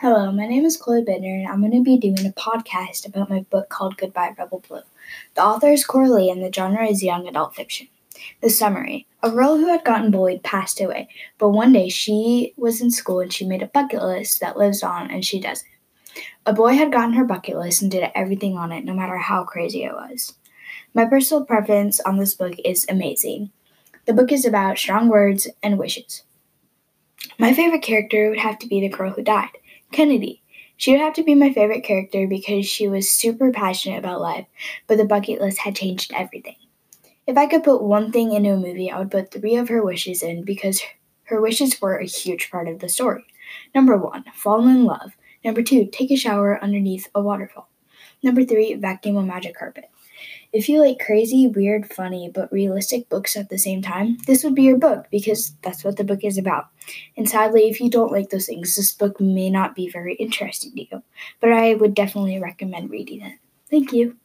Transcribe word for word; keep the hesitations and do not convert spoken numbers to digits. Hello, my name is Chloe Bender, and I'm going to be doing a podcast about my book called Goodbye Rebel Blue. The author is Coralie, and the genre is young adult fiction. The summary. A girl who had gotten bullied passed away, but one day she was in school and she made a bucket list that lives on, and she does it. A boy had gotten her bucket list and did everything on it, no matter how crazy it was. My personal preference on this book is amazing. The book is about strong words and wishes. My favorite character would have to be the girl who died, Kennedy. She would have to be my favorite character because she was super passionate about life, but the bucket list had changed everything. If I could put one thing into a movie, I would put three of her wishes in because her wishes were a huge part of the story. Number one, fall in love. Number two, take a shower underneath a waterfall. Number three, vacuum a magic carpet. If you like crazy, weird, funny, but realistic books at the same time, this would be your book because that's what the book is about. And sadly, if you don't like those things, this book may not be very interesting to you, but I would definitely recommend reading it. Thank you.